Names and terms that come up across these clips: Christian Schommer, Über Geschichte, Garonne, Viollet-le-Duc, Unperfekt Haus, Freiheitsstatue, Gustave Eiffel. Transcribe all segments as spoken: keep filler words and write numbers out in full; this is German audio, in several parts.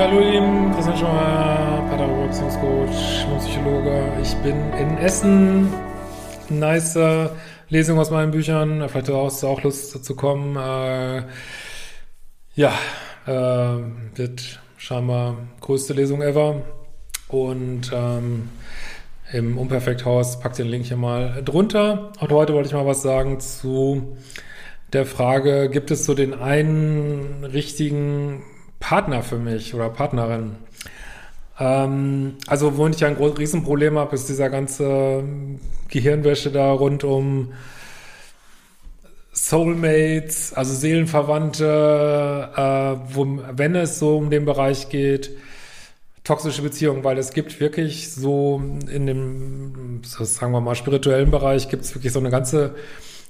Ja, hallo ihr Lieben, Christian Schommer, Pädagoge, Beziehungscoach und Psychologe. Ich bin in Essen. Nice äh, Lesung aus meinen Büchern. Vielleicht hast du auch Lust dazu kommen. Äh, ja, äh, wird scheinbar größte Lesung ever. Und ähm, im Unperfekt Haus, pack den Link hier mal drunter. Und heute wollte ich mal was sagen zu der Frage, gibt es so den einen richtigen Partner für mich oder Partnerin? Ähm, also wo ich ja ein großes Riesenproblem habe, ist dieser ganze Gehirnwäsche da rund um Soulmates, also Seelenverwandte, äh, wo, wenn es so um den Bereich geht, toxische Beziehungen, weil es gibt wirklich so in dem, sagen wir mal, spirituellen Bereich gibt es wirklich so eine ganze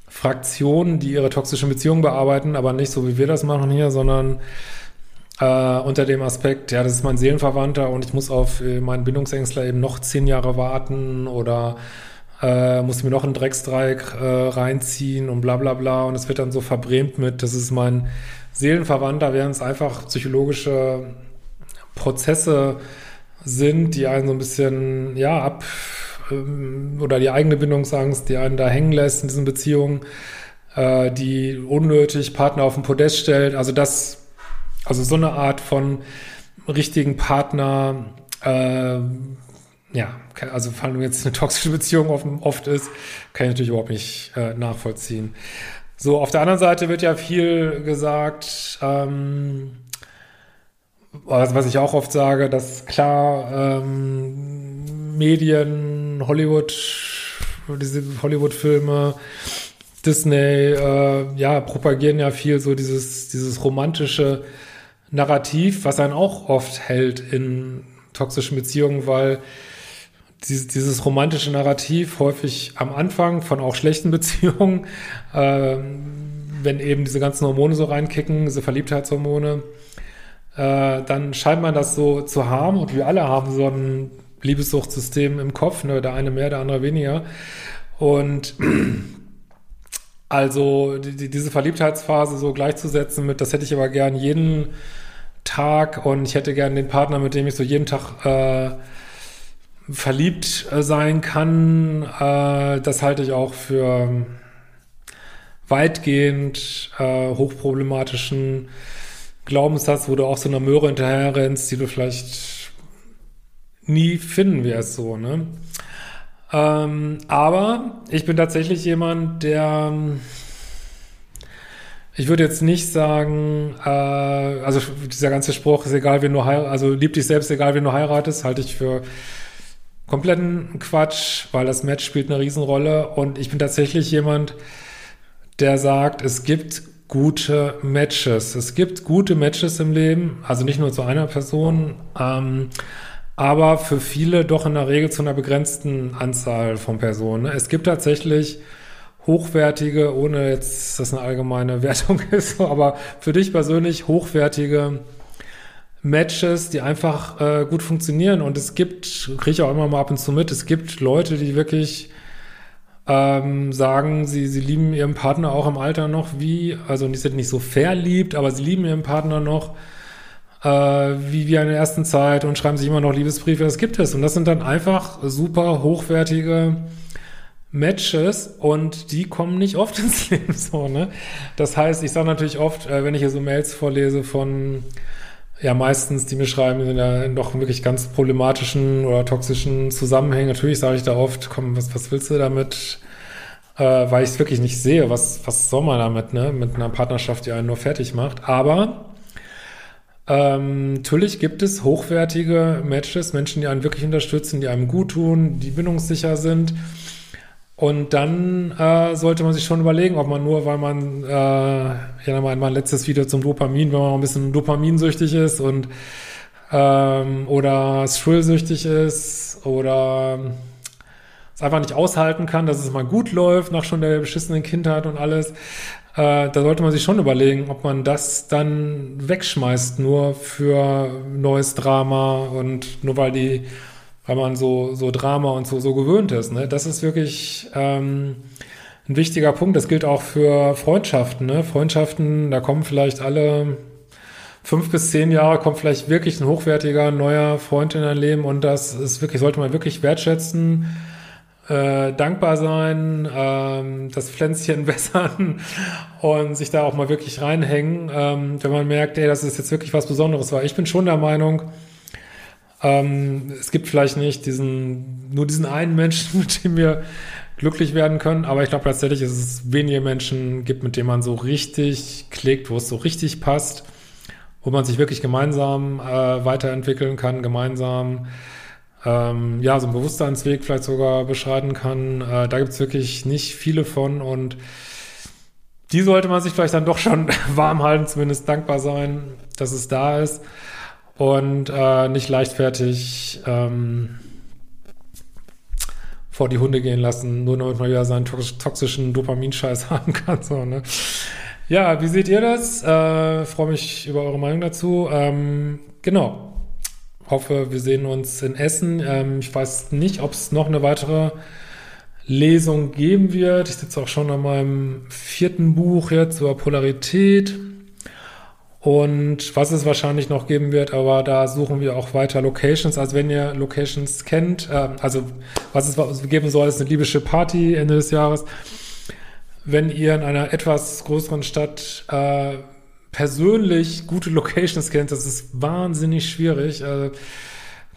Fraktion, die ihre toxischen Beziehungen bearbeiten, aber nicht so, wie wir das machen hier, sondern äh, unter dem Aspekt, ja, das ist mein Seelenverwandter und ich muss auf meinen Bindungsängstler eben noch zehn Jahre warten oder äh, muss mir noch einen Drecksdreieck äh, reinziehen und bla bla bla, und es wird dann so verbrämt mit, das ist mein Seelenverwandter, während es einfach psychologische Prozesse sind, die einen so ein bisschen, ja, ab, oder die eigene Bindungsangst, die einen da hängen lässt in diesen Beziehungen, äh, die unnötig Partner auf den Podest stellt. Also das, also so eine Art von richtigen Partner, äh, ja, also vor allem jetzt eine toxische Beziehung oft, oft ist, kann ich natürlich überhaupt nicht äh, nachvollziehen. So, auf der anderen Seite wird ja viel gesagt, ähm, also was ich auch oft sage, dass klar ähm, Medien, Hollywood, diese Hollywood-Filme, Disney, äh, ja, propagieren ja viel so dieses dieses romantische Narrativ, was einen auch oft hält in toxischen Beziehungen, weil dieses, dieses romantische Narrativ häufig am Anfang von auch schlechten Beziehungen, äh, wenn eben diese ganzen Hormone so reinkicken, diese Verliebtheitshormone, Äh, dann scheint man das so zu haben, und wir alle haben so ein Liebessuchtsystem im Kopf, ne? Der eine mehr, der andere weniger. Und also die, die, diese Verliebtheitsphase so gleichzusetzen mit, das hätte ich aber gern jeden Tag und ich hätte gern den Partner, mit dem ich so jeden Tag äh, verliebt äh, sein kann, äh, das halte ich auch für weitgehend äh, hochproblematischen Glaubenssatz, wo du auch so einer Möhre hinterher rennst, die du vielleicht nie finden wirst, so, ne? Ähm, aber ich bin tatsächlich jemand, der, ich würde jetzt nicht sagen, äh, also dieser ganze Spruch, ist egal, wen du heiratest, also lieb dich selbst, egal, wen du heiratest, halte ich für kompletten Quatsch, weil das Match spielt eine Riesenrolle, und ich bin tatsächlich jemand, der sagt, es gibt gute Matches. Es gibt gute Matches im Leben, also nicht nur zu einer Person, ähm, aber für viele doch in der Regel zu einer begrenzten Anzahl von Personen. Es gibt tatsächlich hochwertige, ohne jetzt, dass das eine allgemeine Wertung ist, aber für dich persönlich hochwertige Matches, die einfach äh, gut funktionieren. Und es gibt, kriege ich auch immer mal ab und zu mit, es gibt Leute, die wirklich Ähm, sagen, sie, sie lieben ihren Partner auch im Alter noch wie, also die sind nicht so verliebt, aber sie lieben ihren Partner noch äh, wie, wie in der ersten Zeit und schreiben sich immer noch Liebesbriefe, das gibt es. Und das sind dann einfach super hochwertige Matches, und die kommen nicht oft ins Leben, so, ne? Das heißt, ich sage natürlich oft, äh, wenn ich hier so Mails vorlese von, ja, meistens, die mir schreiben, sind ja doch wirklich ganz problematischen oder toxischen Zusammenhängen. Natürlich sage ich da oft, komm, was, was willst du damit? Äh, weil ich es wirklich nicht sehe. Was, was soll man damit, ne? Mit einer Partnerschaft, die einen nur fertig macht. Aber ähm, natürlich gibt es hochwertige Matches, Menschen, die einen wirklich unterstützen, die einem gut tun, die bindungssicher sind. Und dann äh, sollte man sich schon überlegen, ob man nur, weil man, äh, ich erinnere mal an mein letztes Video zum Dopamin, wenn man ein bisschen dopaminsüchtig ist und ähm, oder thrillsüchtig ist oder es einfach nicht aushalten kann, dass es mal gut läuft nach schon der beschissenen Kindheit und alles, äh, da sollte man sich schon überlegen, ob man das dann wegschmeißt nur für neues Drama und nur weil die weil man so so Drama und so so gewöhnt ist, ne? Das ist wirklich ähm, ein wichtiger Punkt. Das gilt auch für Freundschaften, ne? Freundschaften, da kommen vielleicht alle fünf bis zehn Jahre kommt vielleicht wirklich ein hochwertiger, neuer Freund in dein Leben, und das ist wirklich, sollte man wirklich wertschätzen, äh, dankbar sein, ähm, das Pflänzchen wässern und sich da auch mal wirklich reinhängen, ähm, wenn man merkt, ey, das ist jetzt wirklich was Besonderes war. Ich bin schon der Meinung, ähm, es gibt vielleicht nicht diesen, nur diesen einen Menschen, mit dem wir glücklich werden können, aber ich glaube tatsächlich, ist es wenige Menschen gibt, mit denen man so richtig klickt, wo es so richtig passt, wo man sich wirklich gemeinsam äh, weiterentwickeln kann, gemeinsam ähm, ja so einen Bewusstseinsweg vielleicht sogar beschreiten kann. Äh, da gibt es wirklich nicht viele von, und die sollte man sich vielleicht dann doch schon warm halten, zumindest dankbar sein, dass es da ist, und äh, nicht leichtfertig ähm, vor die Hunde gehen lassen, nur damit man wieder seinen toxischen Dopaminscheiß haben kann. So, ne? Ja, wie seht ihr das? Äh, freue mich über eure Meinung dazu. Ähm, genau. Hoffe, wir sehen uns in Essen. Ähm, ich weiß nicht, ob es noch eine weitere Lesung geben wird. Ich sitze auch schon an meinem vierten Buch jetzt über Polarität. Und was es wahrscheinlich noch geben wird, aber da suchen wir auch weiter Locations. Also wenn ihr Locations kennt, äh, also was es geben soll, ist eine libysche Party Ende des Jahres. Wenn ihr in einer etwas größeren Stadt äh, persönlich gute Locations kennt, das ist wahnsinnig schwierig. Äh,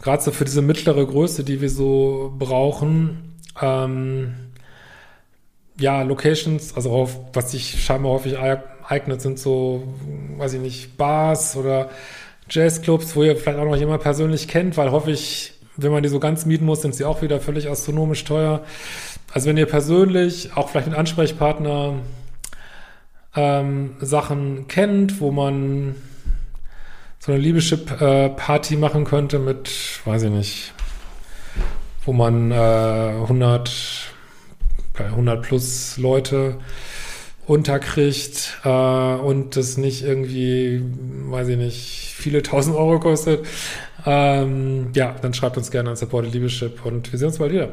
Gerade so für diese mittlere Größe, die wir so brauchen. Ähm, ja, Locations, also auf, was sich scheinbar häufig eignet, sind so, weiß ich nicht, Bars oder Jazzclubs, wo ihr vielleicht auch noch jemand persönlich kennt, weil häufig, wenn man die so ganz mieten muss, sind sie auch wieder völlig astronomisch teuer. Also wenn ihr persönlich auch vielleicht einen Ansprechpartner ähm, Sachen kennt, wo man so eine libysche äh, Party machen könnte mit, weiß ich nicht, wo man äh, hundert, hundert plus Leute unterkriegt äh, und das nicht irgendwie, weiß ich nicht, viele tausend Euro kostet, ähm, ja, dann schreibt uns gerne an support at libyship, und wir sehen uns bald wieder.